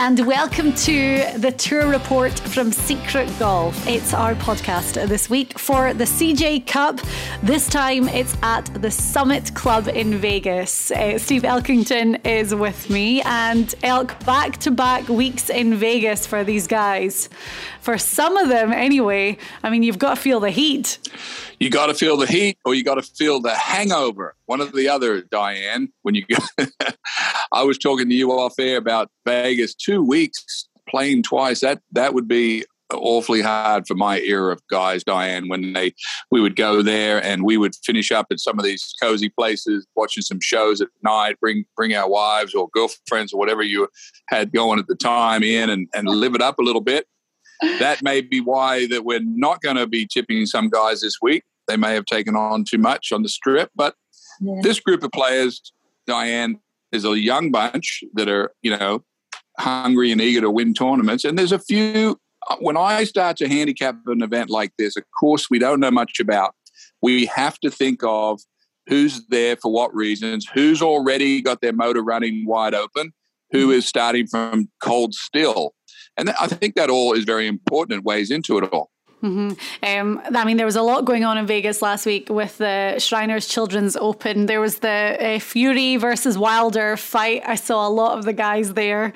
And welcome to the Tour Report from Secret Golf. It's our podcast this week for the CJ Cup. This time it's at the Summit Club in Vegas. Steve Elkington is with me, and Elk, back-to-back weeks in Vegas for these guys. For some of them anyway, I mean, you've got to feel the heat. You got to feel the heat, or you got to feel the hangover. One or the other, Diane. When you go, I was talking to you off air about Vegas. 2 weeks playing twice. That would be awfully hard for my era of guys, Diane. When we would go there and we would finish up at some of these cozy places, watching some shows at night. Bring our wives or girlfriends or whatever you had going at the time in and live it up a little bit. That may be why that we're not going to be tipping some guys this week. They may have taken on too much on the strip, but this group of players, Diane, is a young bunch that are, you know, hungry and eager to win tournaments. And there's a few, when I start to handicap an event like this, a course we don't know much about, we have to think of who's there for what reasons, who's already got their motor running wide open, who is starting from cold still. And I think that all is very important and weighs into it all. Mm-hmm. I mean, there was a lot going on in Vegas last week with the Shriners Children's Open. There was the Fury versus Wilder fight. I saw a lot of the guys there.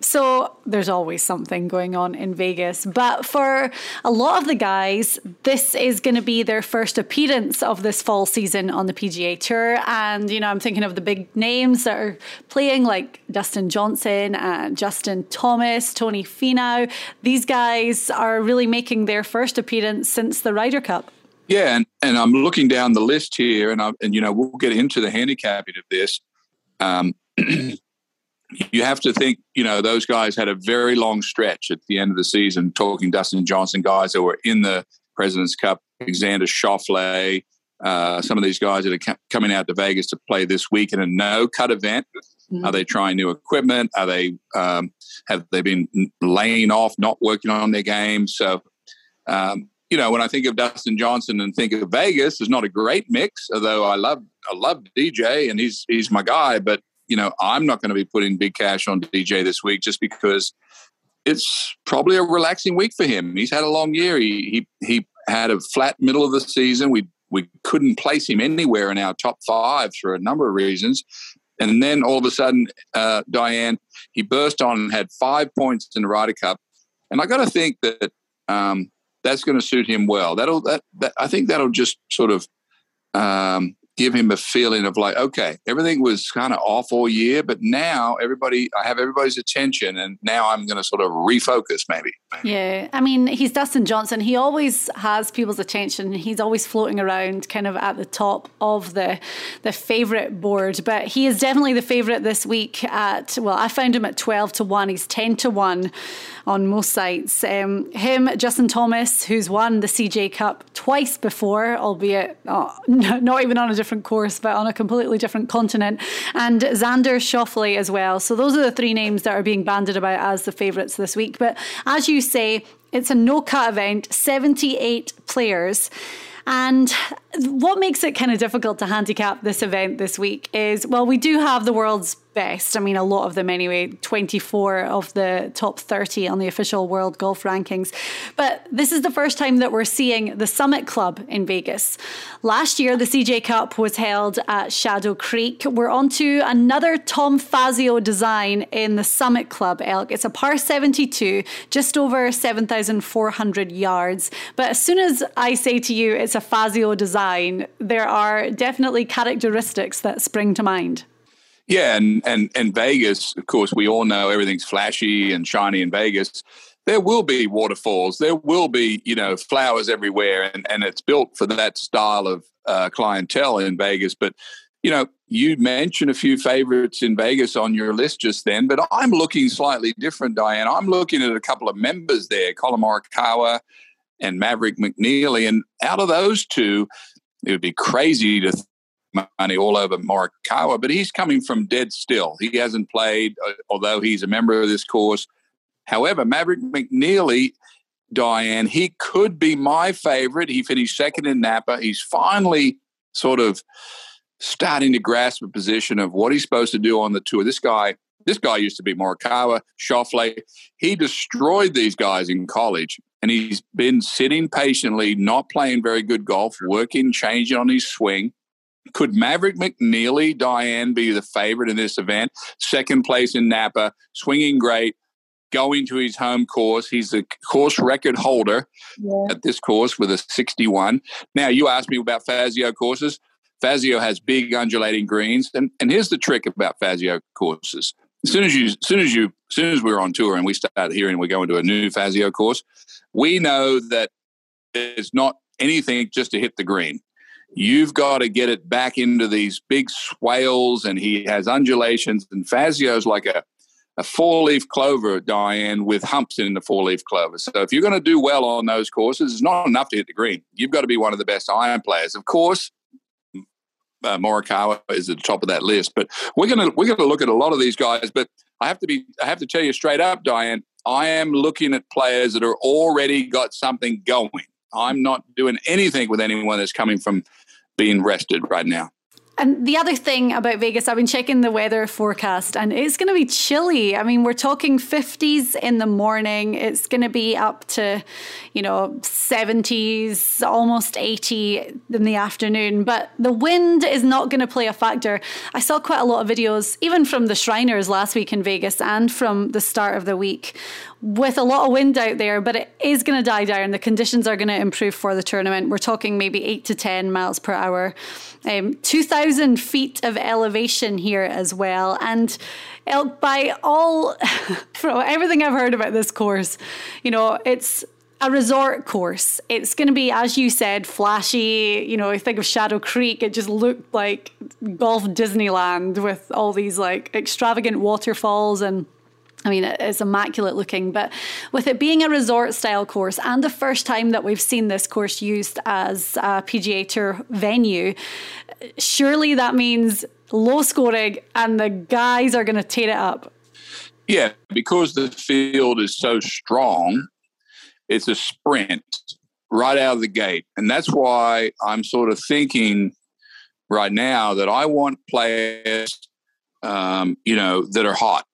So there's always something going on in Vegas. But for a lot of the guys, this is going to be their first appearance of this fall season on the PGA Tour. And, you know, I'm thinking of the big names that are playing, like Dustin Johnson, Justin Thomas, Tony Finau. These guys are really making their first appearance since the Ryder Cup. Yeah, and I'm looking down the list here, and you know, we'll get into the handicapping of this. You have to think, you know, those guys had a very long stretch at the end of the season, talking Dustin Johnson, guys that were in the President's Cup, Xander Schauffele, some of these guys that are coming out to Vegas to play this week in a no-cut event. Are they trying new equipment? Are they have they been laying off, not working on their game? So, you know, when I think of Dustin Johnson and think of Vegas, there's not a great mix, although I love DJ and he's my guy. But, you know, I'm not going to be putting big cash on DJ this week just because it's probably a relaxing week for him. He's had a long year. He had a flat middle of the season. We couldn't place him anywhere in our top five for a number of reasons. And then all of a sudden, Diane, he burst on and had 5 points in the Ryder Cup. And I got to think that that's going to suit him well. I think that'll just sort of give him a feeling of like, okay, everything was kind of off all year, but now I have everybody's attention, and now I'm going to sort of refocus maybe. Yeah, I mean, he's Dustin Johnson. He always has people's attention. He's always floating around kind of at the top of the favourite board, but he is definitely the favourite this week at, well, I found him at 12-1. He's 10-1 on most sites. Him, Justin Thomas, who's won the CJ Cup twice before, albeit not even on a different course, but on a completely different continent, and Xander Schauffele as well. So those are the three names that are being banded about as the favourites this week. But as you say, it's a no-cut event, 78 players. And what makes it kind of difficult to handicap this event this week is, well, we do have the world's best. I mean, a lot of them anyway, 24 of the top 30 on the official world golf rankings. But this is the first time that we're seeing the Summit Club in Vegas. Last year, the CJ Cup was held at Shadow Creek. We're on to another Tom Fazio design in the Summit Club, Elk. It's a par 72, just over 7,400 yards. But as soon as I say to you it's a Fazio design, there are definitely characteristics that spring to mind. Yeah, and Vegas, of course, we all know everything's flashy and shiny in Vegas. There will be waterfalls. There will be, you know, flowers everywhere, and it's built for that style of clientele in Vegas. But, you know, you mentioned a few favorites in Vegas on your list just then, but I'm looking slightly different, Diane. I'm looking at a couple of members there, Colin Morikawa and Maverick McNealy. And out of those two, it would be crazy to money all over Morikawa, but he's coming from dead still. He hasn't played, although he's a member of this course. However, Maverick McNealy, Diane, he could be my favorite. He finished second in Napa. He's finally sort of starting to grasp a position of what he's supposed to do on the tour. This guy used to be Morikawa, Schauffele. He destroyed these guys in college, and he's been sitting patiently, not playing very good golf, working, changing on his swing. Could Maverick McNealy, Diane, be the favorite in this event? Second place in Napa, swinging great, going to his home course. He's the course record holder at this course with a 61. Now, you asked me about Fazio courses. Fazio has big undulating greens. And here's the trick about Fazio courses. As soon as we're on tour and we start hearing we're going to a new Fazio course, we know that it's not anything just to hit the green. You've got to get it back into these big swales, and he has undulations. And Fazio's like a four-leaf clover, Diane, with humps in the four-leaf clover. So if you're going to do well on those courses, it's not enough to hit the green. You've got to be one of the best iron players. Of course, Morikawa is at the top of that list. But we're going to look at a lot of these guys. But I have to tell you straight up, Diane, I am looking at players that are already got something going. I'm not doing anything with anyone that's coming from being rested right now. And the other thing about Vegas, I've been checking the weather forecast, and it's going to be chilly. I mean, we're talking 50s in the morning. It's going to be up to, 70s, almost 80 in the afternoon. But the wind is not going to play a factor. I saw quite a lot of videos, even from the Shriners last week in Vegas and from the start of the week, with a lot of wind out there, but it is going to die down. The conditions are going to improve for the tournament. We're talking maybe 8 to 10 miles per hour. 2,000 feet of elevation here as well. And Elk, by all, from everything I've heard about this course, it's a resort course. It's going to be, as you said, flashy. I think of Shadow Creek. It just looked like golf Disneyland with all these extravagant waterfalls, and I mean, it's immaculate looking, but with it being a resort style course and the first time that we've seen this course used as a PGA Tour venue, surely that means low scoring and the guys are going to tear it up. Yeah, because the field is so strong, it's a sprint right out of the gate. And that's why I'm sort of thinking right now that I want players, that are hot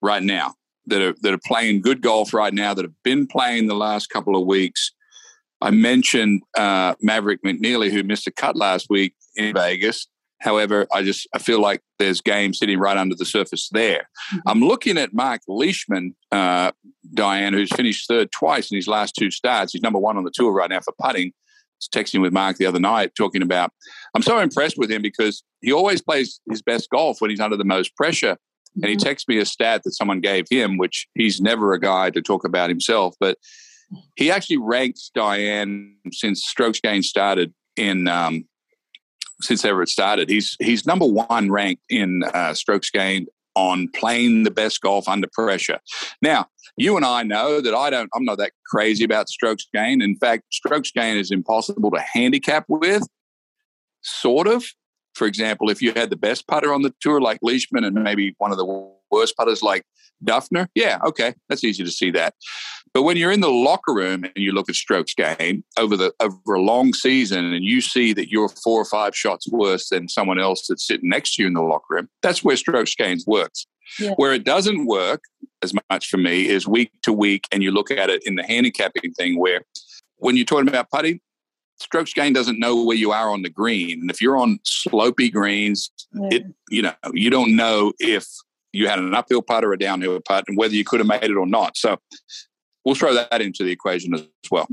right now, that are playing good golf right now, that have been playing the last couple of weeks. I mentioned Maverick McNealy, who missed a cut last week in Vegas. However, I feel like there's game sitting right under the surface there. Mm-hmm. I'm looking at Mark Leishman, Diane, who's finished third twice in his last two starts. He's number one on the tour right now for putting. I was texting with Mark the other night talking about, I'm so impressed with him because he always plays his best golf when he's under the most pressure. And he texted me a stat that someone gave him, which he's never a guy to talk about himself, but he actually ranks, Diane, since strokes gained started since ever it started. He's number one ranked in strokes gained on playing the best golf under pressure. Now, you and I know that I'm not that crazy about strokes gained. In fact, strokes gained is impossible to handicap with, sort of. For example, if you had the best putter on the tour like Leishman and maybe one of the worst putters like Duffner, yeah, okay, that's easy to see that. But when you're in the locker room and you look at strokes gain over a long season and you see that you're 4 or 5 shots worse than someone else that's sitting next to you in the locker room, that's where strokes gain works. Yeah. Where it doesn't work as much for me is week to week, and you look at it in the handicapping thing where when you're talking about putting, strokes gain doesn't know where you are on the green. And if you're on slopey greens, you don't know if you had an uphill putt or a downhill putt and whether you could have made it or not. So we'll throw that into the equation as well.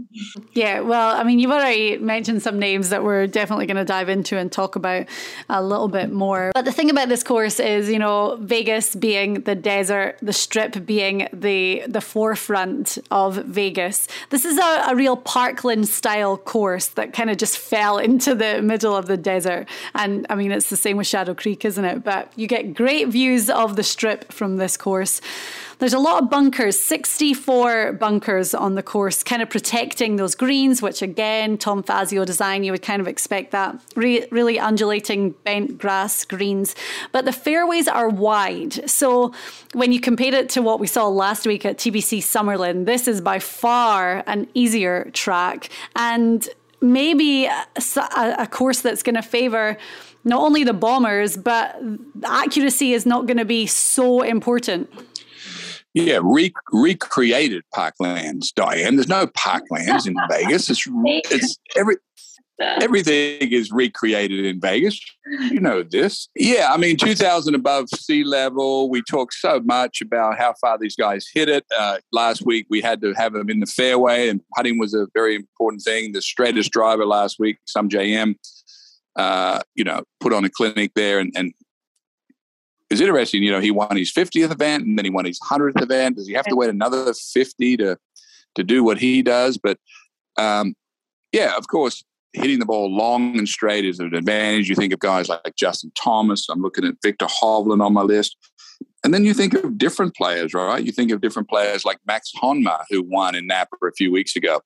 Yeah, well, I mean, you've already mentioned some names that we're definitely going to dive into and talk about a little bit more. But the thing about this course is, you know, Vegas being the desert, the Strip being the forefront of Vegas. This is a real Parkland-style course that kind of just fell into the middle of the desert. And, I mean, it's the same with Shadow Creek, isn't it? But you get great views of the Strip from this course. There's a lot of bunkers, 64 bunkers on the course, kind of protecting those greens, which again, Tom Fazio design, you would kind of expect that. Really undulating bent grass greens. But the fairways are wide. So when you compare it to what we saw last week at TBC Summerlin, this is by far an easier track and maybe a course that's going to favour not only the bombers, but accuracy is not going to be so important. Yeah, recreated parklands, Diane. There's no parklands in Vegas. It's everything is recreated in Vegas. You know this. Yeah, I mean, 2,000 above sea level. We talk so much about how far these guys hit it. Last week, we had to have them in the fairway, and putting was a very important thing. The straightest driver last week, some JM, put on a clinic there and it's interesting, you know, he won his 50th event and then he won his 100th event. Does he have to wait another 50 to do what he does? But, of course, hitting the ball long and straight is an advantage. You think of guys like Justin Thomas. I'm looking at Victor Hovland on my list. And then you think of different players, right? You think of different players like Max Honma, who won in Napa a few weeks ago.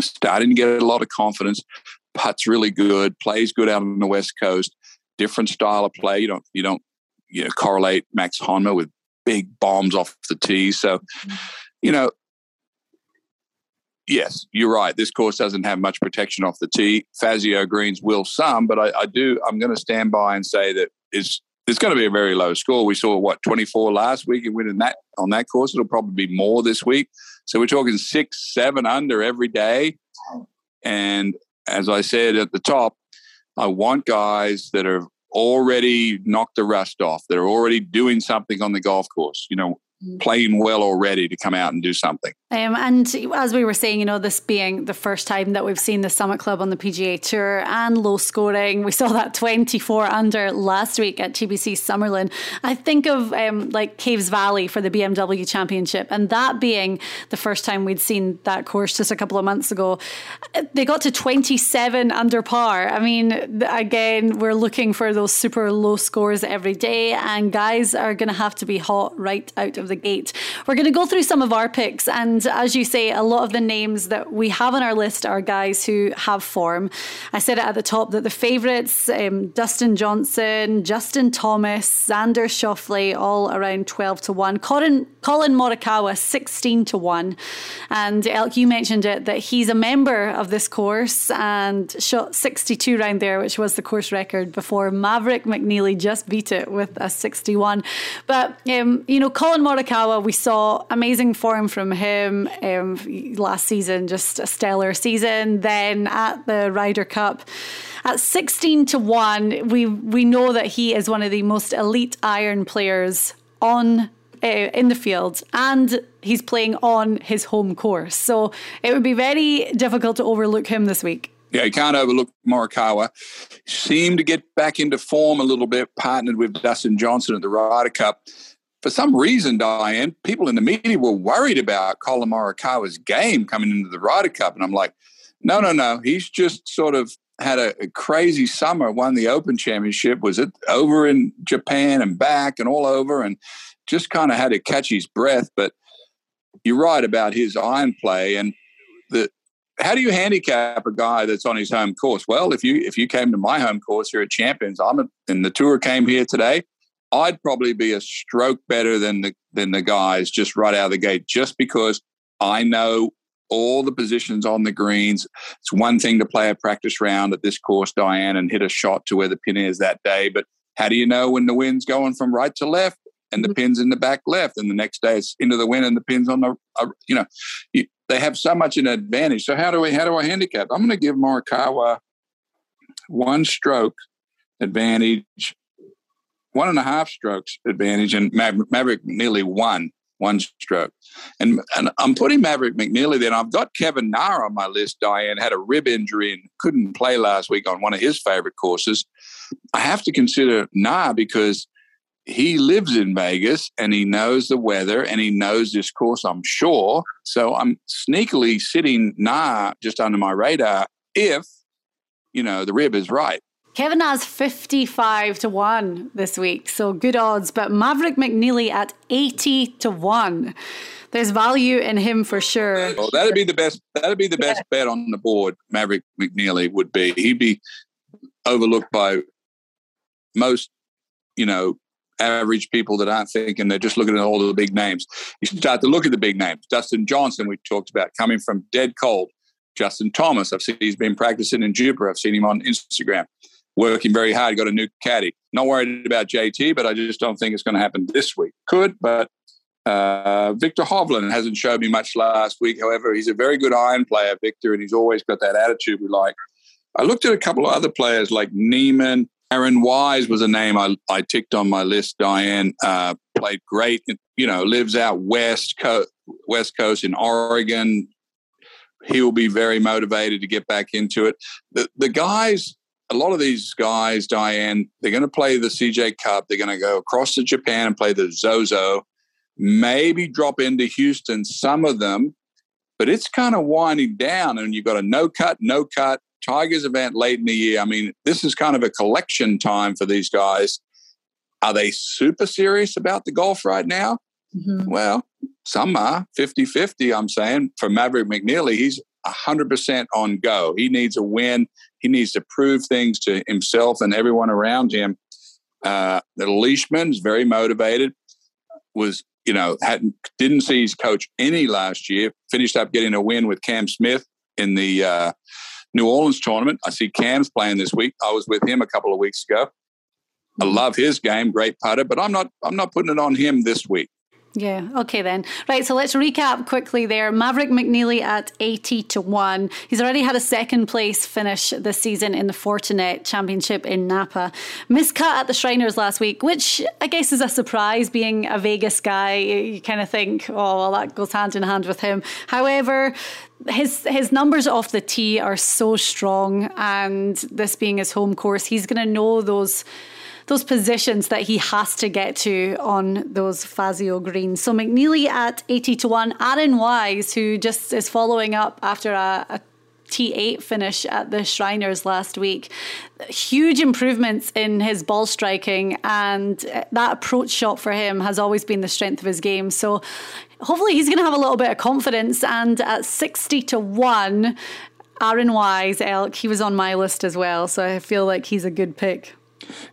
Starting to get a lot of confidence. Putts really good. Plays good out on the West Coast. Different style of play. You don't correlate Max Honma with big bombs off the tee. So, yes, you're right. This course doesn't have much protection off the tee. Fazio greens will some, but I'm going to stand by and say that it's going to be a very low score. We saw 24 last week and winning that on that course. It'll probably be more this week. So we're talking 6, 7 under every day. And as I said at the top, I want guys that are already knocked the rust off. They're already doing something on the golf course, playing well already to come out and do something. And as we were saying, this being the first time that we've seen the Summit Club on the PGA Tour and low scoring. We saw that 24 under last week at TBC Summerlin. I think of Caves Valley for the BMW Championship, and that being the first time we'd seen that course just a couple of months ago. They got to 27 under par. I mean, again, we're looking for those super low scores every day, and guys are going to have to be hot right out of the gate. We're going to go through some of our picks, and as you say, a lot of the names that we have on our list are guys who have form. I said it at the top that the favourites, Dustin Johnson, Justin Thomas, Xander Schauffele, all around 12-1. Colin Morikawa, 16-1. And Elk, you mentioned it, that he's a member of this course and shot 62 round there, which was the course record before Maverick McNealy just beat it with a 61. But, Colin Morikawa, we saw amazing form from him last season, just a stellar season. Then at the Ryder Cup, at 16-1, we know that he is one of the most elite iron players in the field, and he's playing on his home course. So it would be very difficult to overlook him this week. Yeah, you can't overlook Morikawa. Seemed to get back into form a little bit, partnered with Dustin Johnson at the Ryder Cup. For some reason, Diane, people in the media were worried about Colin Morikawa's game coming into the Ryder Cup. And I'm like, no. He's just sort of had a crazy summer, won the Open Championship, was it over in Japan and back and all over, and just kind of had to catch his breath. But you're right about his iron play. And how do you handicap a guy that's on his home course? Well, if you came to my home course here at Champions, and the tour came here today, I'd probably be a stroke better than the guys just right out of the gate, just because I know all the positions on the greens. It's one thing to play a practice round at this course, Diane, and hit a shot to where the pin is that day. But how do you know when the wind's going from right to left and the pin's in the back left, and the next day it's into the wind and the pin's on the, they have so much an advantage. So how do I handicap? I'm going to give Morikawa one stroke advantage, 1.5 strokes advantage, and Maverick McNealy one stroke. And I'm putting Maverick McNealy there. I've got Kevin Na on my list, Diane, had a rib injury and couldn't play last week on one of his favorite courses. I have to consider Na because he lives in Vegas and he knows the weather and he knows this course, I'm sure. So I'm sneakily sitting Na just under my radar if, the rib is right. Kevin Na's 55-1 this week, so good odds. But Maverick McNealy at 80-1. There's value in him for sure. Well, that'd be the best. That'd be the best bet on the board. Maverick McNealy would be. He'd be overlooked by most, average people that aren't thinking. They're just looking at all the big names. You start to look at the big names. Dustin Johnson, we talked about, coming from dead cold. Justin Thomas, I've seen he's been practicing in Jupiter. I've seen him on Instagram, working very hard, got a new caddy. Not worried about JT, but I just don't think it's going to happen this week. Could, but Victor Hovland hasn't shown me much last week. However, he's a very good iron player, Victor, and he's always got that attitude we like. I looked at a couple of other players like Neiman. Aaron Wise was a name I ticked on my list, Diane. Played great, lives out West Coast in Oregon. He'll be very motivated to get back into it. The guys... A lot of these guys, Diane, they're going to play the CJ Cup. They're going to go across to Japan and play the Zozo, maybe drop into Houston, some of them. But it's kind of winding down, and you've got a no-cut Tigers event late in the year. I mean, this is kind of a collection time for these guys. Are they super serious about the golf right now? Mm-hmm. Well, some are 50-50, I'm saying. For Maverick McNealy, he's 100% on go. He needs a win. He needs to prove things to himself and everyone around him. The Leishman's very motivated, was, didn't see his coach any last year, finished up getting a win with Cam Smith in the New Orleans tournament. I see Cam's playing this week. I was with him a couple of weeks ago. I love his game, great putter, but I'm not putting it on him this week. Yeah, okay then. Right, so let's recap quickly there. Maverick McNealy at 80-1. He's already had a second place finish this season in the Fortinet Championship in Napa. Miscut at the Shriners last week, which I guess is a surprise being a Vegas guy. You kind of think, oh, well, that goes hand in hand with him. However, his numbers off the tee are so strong, and this being his home course, he's going to know those positions that he has to get to on those Fazio greens. So McNealy at 80-1. Aaron Wise, who just is following up after a T8 finish at the Shriners last week. Huge improvements in his ball striking, and that approach shot for him has always been the strength of his game. So hopefully he's going to have a little bit of confidence, and at 60-1, Aaron Wise, Elk, he was on my list as well. So I feel like he's a good pick.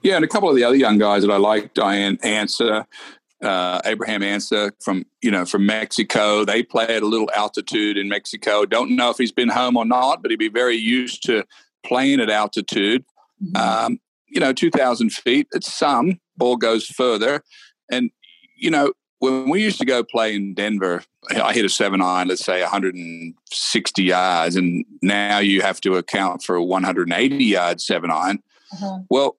Yeah, and a couple of the other young guys that I like, Diane, Ancer, Abraham Ancer from Mexico. They play at a little altitude in Mexico. Don't know if he's been home or not, but he'd be very used to playing at altitude. 2,000 feet, it's some. Ball goes further. And, when we used to go play in Denver, I hit a 7-iron, let's say 160 yards, and now you have to account for a 180-yard 7-iron. Uh-huh. Well,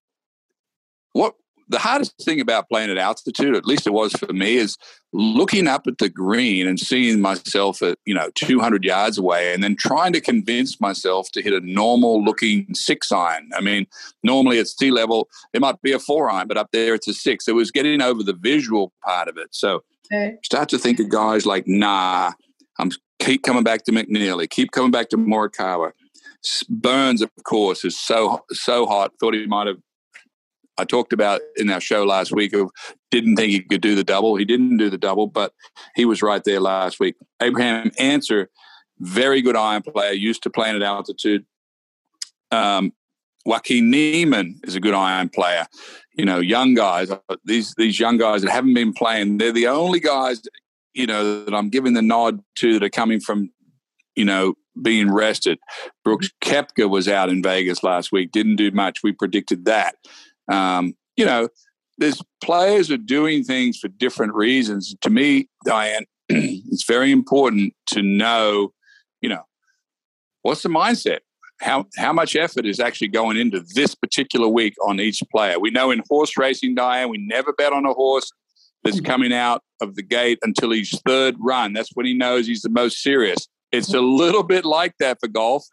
the hardest thing about playing at altitude, at least it was for me, is looking up at the green and seeing myself at, 200 yards away, and then trying to convince myself to hit a normal-looking 6-iron. I mean, normally at sea level, it might be a 4-iron, but up there it's a 6. It was getting over the visual part of it. So start to think of guys like, I'm keep coming back to McNealy, keep coming back to Morikawa. Burns, of course, is so hot. Thought he might have. I talked about in our show last week, didn't think he could do the double. He didn't do the double, but he was right there last week. Abraham Ancer, very good iron player, used to playing at altitude. Joaquin Neiman is a good iron player. you know, young guys, these young guys that haven't been playing, they're the only guys, you know, that I'm giving the nod to that are coming from, you know, being rested. Brooks Koepka was out in Vegas last week, didn't do much. We predicted that. You know, there's players are doing things for different reasons. To me, Diane, it's very important to know, you know, what's the mindset? How much effort is actually going into this particular week on each player? We know in horse racing, Diane, we never bet on a horse that's coming out of the gate until his third run. That's when he knows he's the most serious. It's a little bit like that for golf,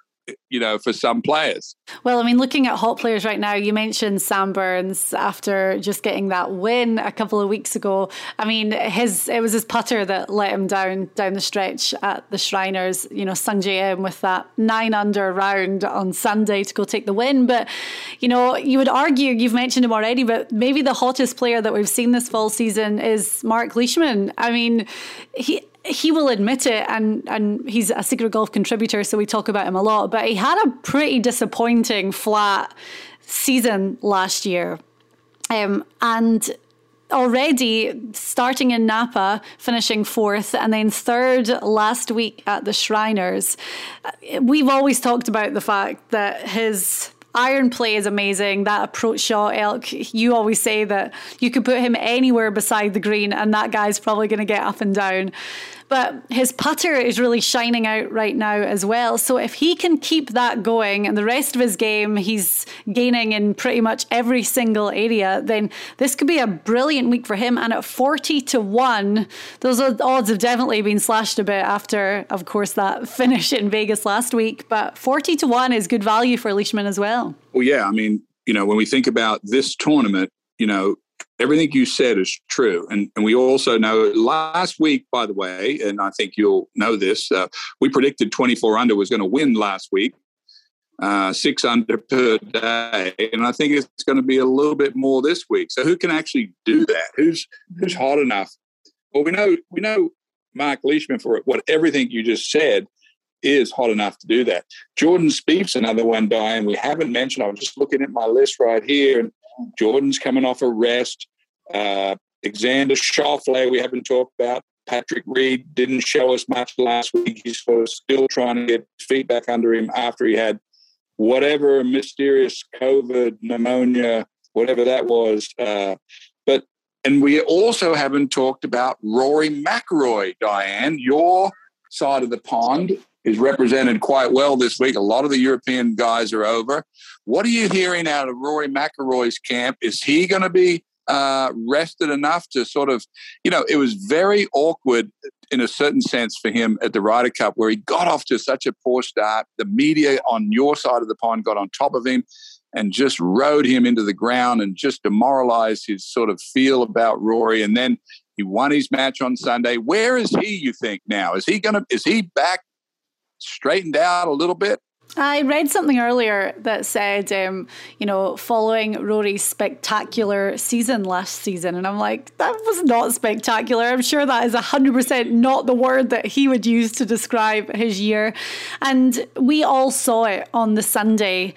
you know, for some players. Well, I mean, looking at hot players right now, you mentioned Sam Burns after just getting that win a couple of weeks ago. I mean, it was his putter that let him down the stretch at the Shriners. You know, Sung J M with that 9-under round on Sunday to go take the win. But, you know, you would argue, you've mentioned him already, but maybe the hottest player that we've seen this fall season is Mark Leishman. I mean, he will admit it, and he's a Secret Golf contributor, so we talk about him a lot, but he had a pretty disappointing flat season last year. And already starting in Napa, finishing 4th, and then 3rd last week at the Shriners. We've always talked about the fact that his iron play is amazing. That approach shot, Elk, you always say that you could put him anywhere beside the green and that guy's probably going to get up and down. But his putter is really shining out right now as well. So if he can keep that going and the rest of his game, he's gaining in pretty much every single area, then this could be a brilliant week for him. And at 40-1, those odds have definitely been slashed a bit after, of course, that finish in Vegas last week. But 40-1 is good value for Leishman as well. Well, yeah, I mean, you know, when we think about this tournament, you know, everything you said is true. And we also know last week, by the way, and I think you'll know this, we predicted 24 under was going to win last week, 6 under per day. And I think it's going to be a little bit more this week. So who can actually do that? Who's hot enough? Well, we know Mark Leishman for what everything you just said is hot enough to do that. Jordan Spieth's another one, Diane, we haven't mentioned. I was just looking at my list right here, and Jordan's coming off a rest. Xander Schauffele, we haven't talked about. Patrick Reed didn't show us much last week. He's sort of still trying to get feet back under him after he had whatever mysterious COVID pneumonia, whatever that was. And we also haven't talked about Rory McIlroy, Diane. Your side of the pond is represented quite well this week. A lot of the European guys are over. What are you hearing out of Rory McIlroy's camp? Is he going to be rested enough to sort of, you know, it was very awkward in a certain sense for him at the Ryder Cup where he got off to such a poor start. The media on your side of the pond got on top of him and just rode him into the ground and just demoralized his sort of feel about Rory. And then he won his match on Sunday. Where is he, you think, now? Is he back? Straightened out a little bit? I read something earlier that said, you know, following Rory's spectacular season last season. And I'm like, that was not spectacular. I'm sure that is 100% not the word that he would use to describe his year. And we all saw it on the Sunday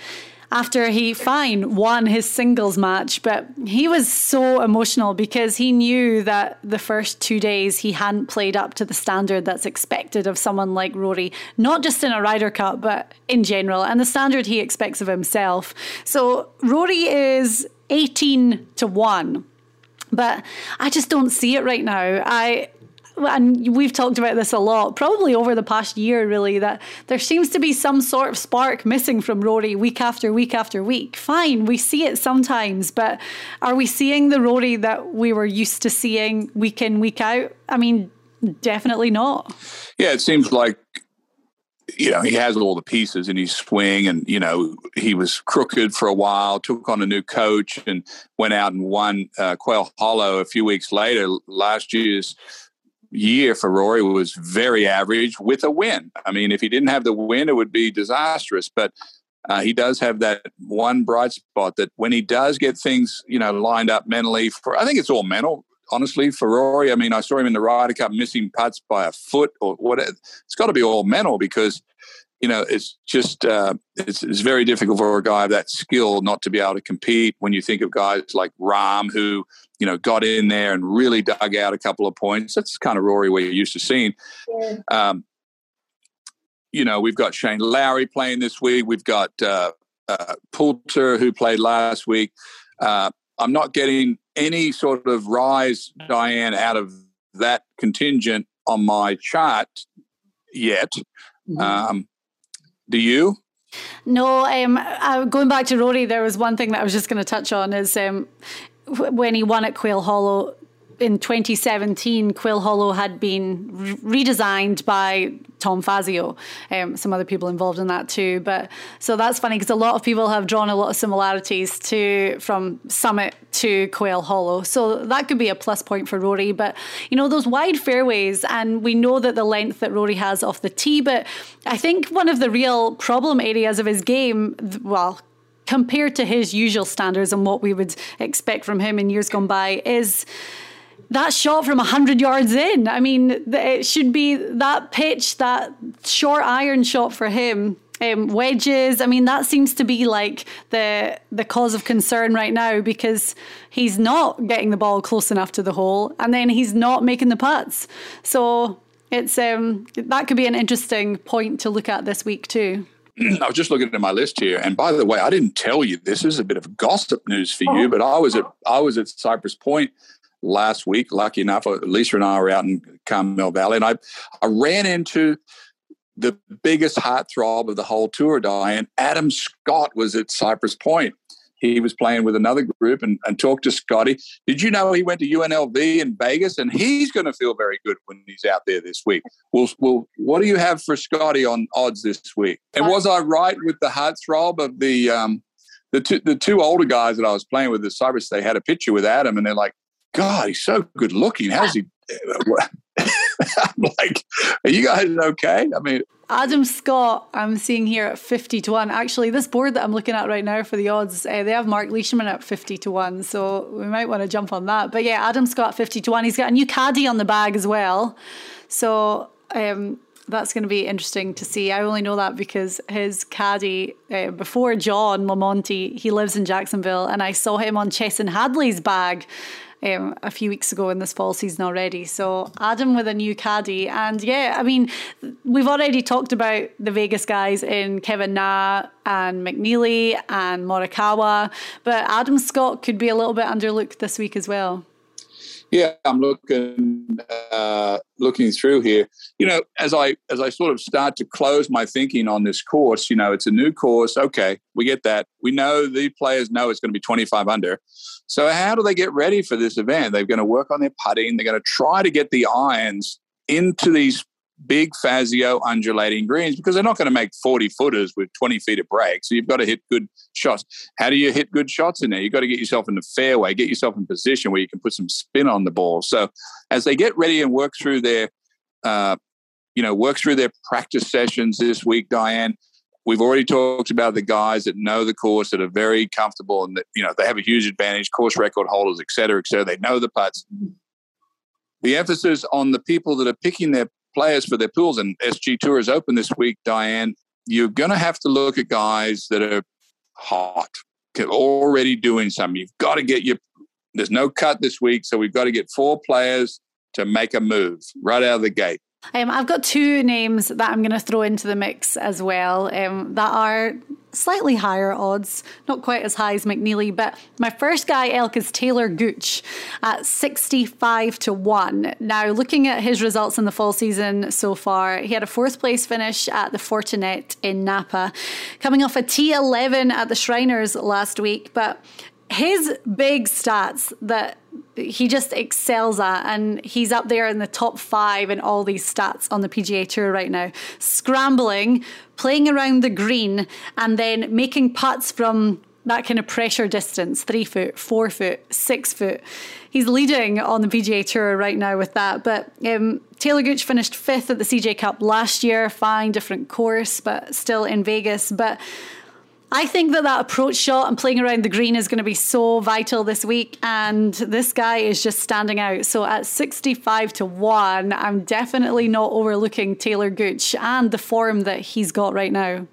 after he won his singles match, but he was so emotional because he knew that the first 2 days he hadn't played up to the standard that's expected of someone like Rory, not just in a Ryder Cup, but in general, and the standard he expects of himself. So Rory is 18-1, but I just don't see it right now. And we've talked about this a lot, probably over the past year, really, that there seems to be some sort of spark missing from Rory week after week after week. Fine, we see it sometimes, but are we seeing the Rory that we were used to seeing week in, week out? I mean, definitely not. Yeah, it seems like, you know, he has all the pieces in his swing and, you know, he was crooked for a while, took on a new coach and went out and won Quail Hollow a few weeks later. Last year's year for Rory was very average with a win. I mean, if he didn't have the win, it would be disastrous. But he does have that one bright spot that when he does get things, you know, lined up mentally, I think it's all mental, honestly, for Rory. I mean, I saw him in the Ryder Cup missing putts by a foot or whatever. It's got to be all mental because you know, it's just it's very difficult for a guy of that skill not to be able to compete. When you think of guys like Rahm, who, you know, got in there and really dug out a couple of points, that's kind of Rory we're used to seeing. Yeah. You know, we've got Shane Lowry playing this week. We've got Poulter, who played last week. I'm not getting any sort of rise, Diane, out of that contingent on my chart yet. Mm-hmm. Do you? No, going back to Rory, there was one thing that I was just going to touch on is when he won at Quail Hollow in 2017, Quail Hollow had been redesigned by Tom Fazio, some other people involved in that too. But so that's funny because a lot of people have drawn a lot of similarities from Summit to Quail Hollow. So that could be a plus point for Rory. But, you know, those wide fairways, and we know that the length that Rory has off the tee, but I think one of the real problem areas of his game, well, compared to his usual standards and what we would expect from him in years gone by, is that shot from 100 yards in. I mean, it should be that pitch, that short iron shot for him, wedges. I mean, that seems to be like the cause of concern right now because he's not getting the ball close enough to the hole and then he's not making the putts. So it's that could be an interesting point to look at this week too. I was just looking at my list here, and by the way, I didn't tell you, this is a bit of gossip news for you, but I was at Cypress Point last week. Lucky enough, Lisa and I were out in Carmel Valley, and I ran into the biggest heartthrob of the whole tour, Diane. Adam Scott was at Cypress Point. He was playing with another group and talked to Scotty. Did you know he went to UNLV in Vegas? And he's going to feel very good when he's out there this week. Well, what do you have for Scotty on odds this week? And was I right with the heartthrob of the two older guys that I was playing with at Cypress? They had a picture with Adam, and they're like, God, he's so good looking. How's he? I'm like, are you guys okay? I mean, Adam Scott, I'm seeing here at 50-1. Actually, this board that I'm looking at right now for the odds, they have Mark Leishman at 50-1. So we might want to jump on that. But yeah, Adam Scott 50-1. He's got a new caddy on the bag as well. So that's going to be interesting to see. I only know that because his caddy before John Lamonti, he lives in Jacksonville, and I saw him on Chesson Hadley's bag a few weeks ago in this fall season already. So Adam with a new caddy. And yeah, I mean, we've already talked about the Vegas guys in Kevin Na and McNealy and Morikawa, but Adam Scott could be a little bit underlooked this week as well. Yeah, I'm looking through here. You know, as I sort of start to close my thinking on this course, you know, it's a new course. Okay, we get that. We know the players know it's going to be 25 under. So how do they get ready for this event? They're going to work on their putting. They're going to try to get the irons into these big Fazio undulating greens because they're not going to make 40-footers with 20 feet of break. So you've got to hit good shots. How do you hit good shots in there? You've got to get yourself in the fairway, get yourself in position where you can put some spin on the ball. So as they get ready and work through their, work through their practice sessions this week, Diane, we've already talked about the guys that know the course, that are very comfortable and that, you know, they have a huge advantage, course record holders, et cetera, et cetera. They know the putts. The emphasis on the people that are picking their players for their pools, and SG Tour is open this week, Diane, you're going to have to look at guys that are hot, already doing something. You've got to get there's no cut this week, so we've got to get 4 players to make a move right out of the gate. I've got 2 names that I'm going to throw into the mix as well that are slightly higher odds, not quite as high as McNealy, but my first guy, Elk, is Taylor Gooch at 65-1. Now, looking at his results in the fall season so far, he had a 4th place finish at the Fortinet in Napa, coming off a T11 at the Shriners last week, but his big stats that he just excels at, and he's up there in the top 5 in all these stats on the PGA Tour right now. Scrambling, playing around the green, and then making putts from that kind of pressure distance, 3 foot, 4 foot, 6 foot. He's leading on the PGA Tour right now with that. But Taylor Gooch finished 5th at the CJ Cup last year, fine, different course, but still in Vegas. But I think that that approach shot and playing around the green is going to be so vital this week, and this guy is just standing out. So at 65-1, I'm definitely not overlooking Taylor Gooch and the form that he's got right now.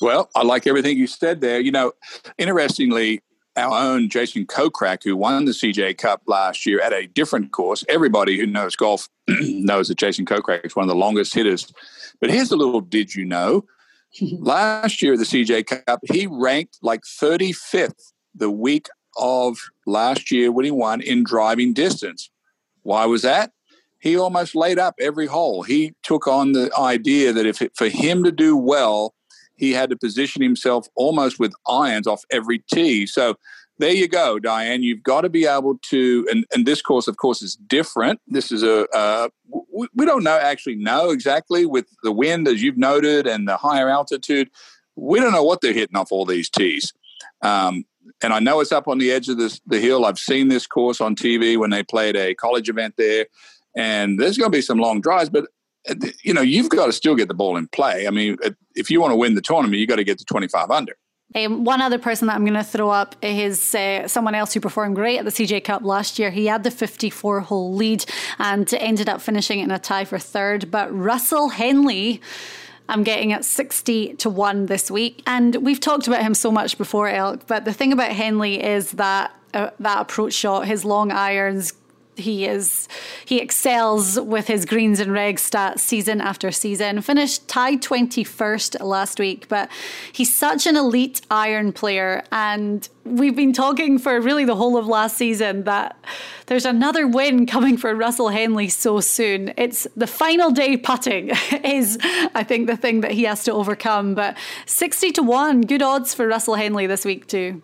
Well, I like everything you said there. You know, interestingly, our own Jason Kokrak, who won the CJ Cup last year at a different course. Everybody who knows golf knows that Jason Kokrak is one of the longest hitters. But here's a little did you know. Last year at the CJ Cup, he ranked like 35th the week of last year when he won in driving distance. Why was that? He almost laid up every hole. He took on the idea that if for him to do well, he had to position himself almost with irons off every tee. So there you go, Diane. You've got to be able to, and this course, of course, is different. This is we don't know exactly with the wind, as you've noted, and the higher altitude. We don't know what they're hitting off all these tees. And I know it's up on the edge of the hill. I've seen this course on TV when they played a college event there. And there's going to be some long drives, but you know, you've got to still get the ball in play. I mean, if you want to win the tournament, you got to get to 25 under. One other person that I'm going to throw up is someone else who performed great at the CJ Cup last year. He had the 54-hole lead and ended up finishing in a tie for third. But Russell Henley, I'm getting at 60-1 this week. And we've talked about him so much before, Elk. But the thing about Henley is that that approach shot, his long irons, he excels with his greens and reg stats season after season. Finished tied 21st last week, but he's such an elite iron player, and we've been talking for really the whole of last season that there's another win coming for Russell Henley so soon. It's the final day putting is, I think, the thing that he has to overcome, but 60-1, good odds for Russell Henley this week too.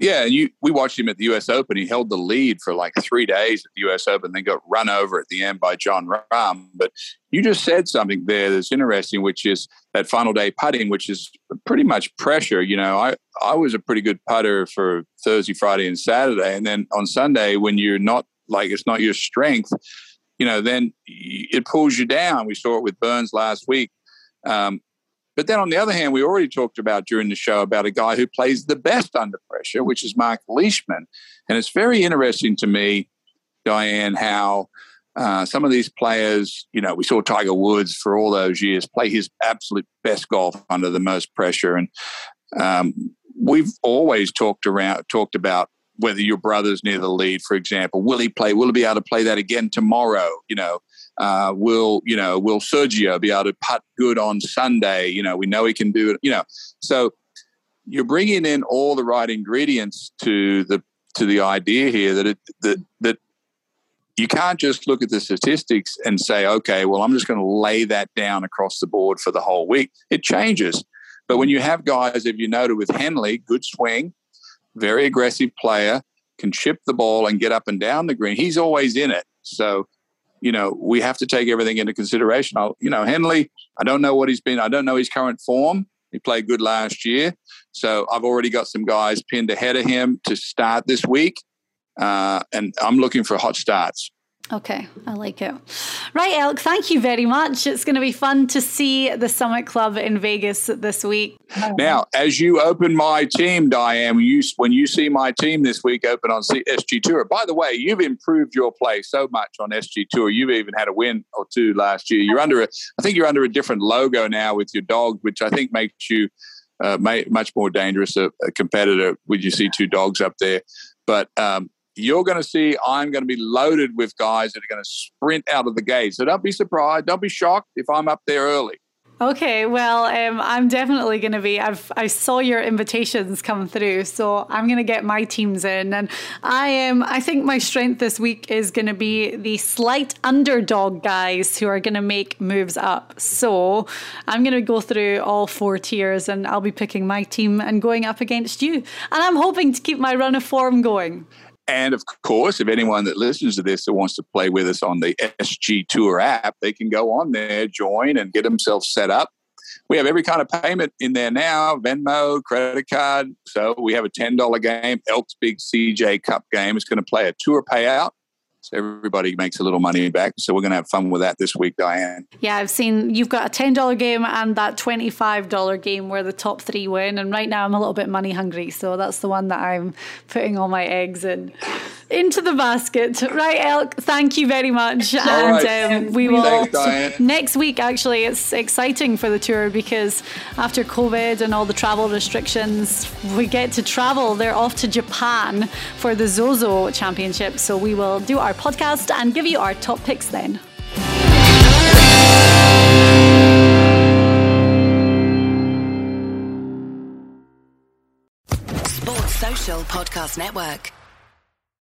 Yeah, we watched him at the U.S. Open. He held the lead for like 3 days at the U.S. Open, then got run over at the end by John Rahm. But you just said something there that's interesting, which is that final day putting, which is pretty much pressure. You know, I was a pretty good putter for Thursday, Friday, and Saturday. And then on Sunday, when you're not, like, it's not your strength, you know, then it pulls you down. We saw it with Burns last week. But then on the other hand, we already talked about during the show about a guy who plays the best under pressure, which is Mark Leishman. And it's very interesting to me, Diane, how some of these players, you know, we saw Tiger Woods for all those years play his absolute best golf under the most pressure. And we've always talked about whether your brother's near the lead, for example. Will he be able to play that again tomorrow, you know? Will Sergio be able to putt good on Sunday? You know, we know he can do it, you know. So you're bringing in all the right ingredients to the idea here that you can't just look at the statistics and say, okay, well, I'm just going to lay that down across the board for the whole week. It changes. But when you have guys, if you noted with Henley, good swing, very aggressive player, can chip the ball and get up and down the green. He's always in it. So, you know, we have to take everything into consideration. Henley, I don't know what he's been. I don't know his current form. He played good last year. So I've already got some guys pinned ahead of him to start this week. And I'm looking for hot starts. Okay, I like it. Right, Elk, thank you very much. It's going to be fun to see the Summit Club in Vegas this week. Now, as you open my team, Diane, when you see my team this week open on SG Tour, by the way, you've improved your play so much on SG Tour. You've even had a win or two last year. You're under a different logo now with your dog, which I think makes you much more dangerous a competitor when you see two dogs up there. But, you're going to see I'm going to be loaded with guys that are going to sprint out of the gate. So don't be surprised. Don't be shocked if I'm up there early. Okay, well, I'm definitely going to be. I saw your invitations come through, so I'm going to get my teams in. And I think my strength this week is going to be the slight underdog guys who are going to make moves up. So I'm going to go through all four tiers, and I'll be picking my team and going up against you. And I'm hoping to keep my run of form going. And, of course, if anyone that listens to this that wants to play with us on the SG Tour app, they can go on there, join, and get themselves set up. We have every kind of payment in there now, Venmo, credit card. So we have a $10 game, Elk's Big CJ Cup game. It's going to play a tour payout. So everybody makes a little money back. So we're going to have fun with that this week, Diane. Yeah, I've seen you've got a $10 game and that $25 game where the top three win. And right now I'm a little bit money hungry. So that's the one that I'm putting all my eggs in. Into the basket. Right, Elk, thank you very much. And we will Thanks, next week, actually, it's exciting for the tour because after COVID and all the travel restrictions, we get to travel. They're off to Japan for the Zozo Championship. So we will do our podcast and give you our top picks then. Sports Social Podcast Network.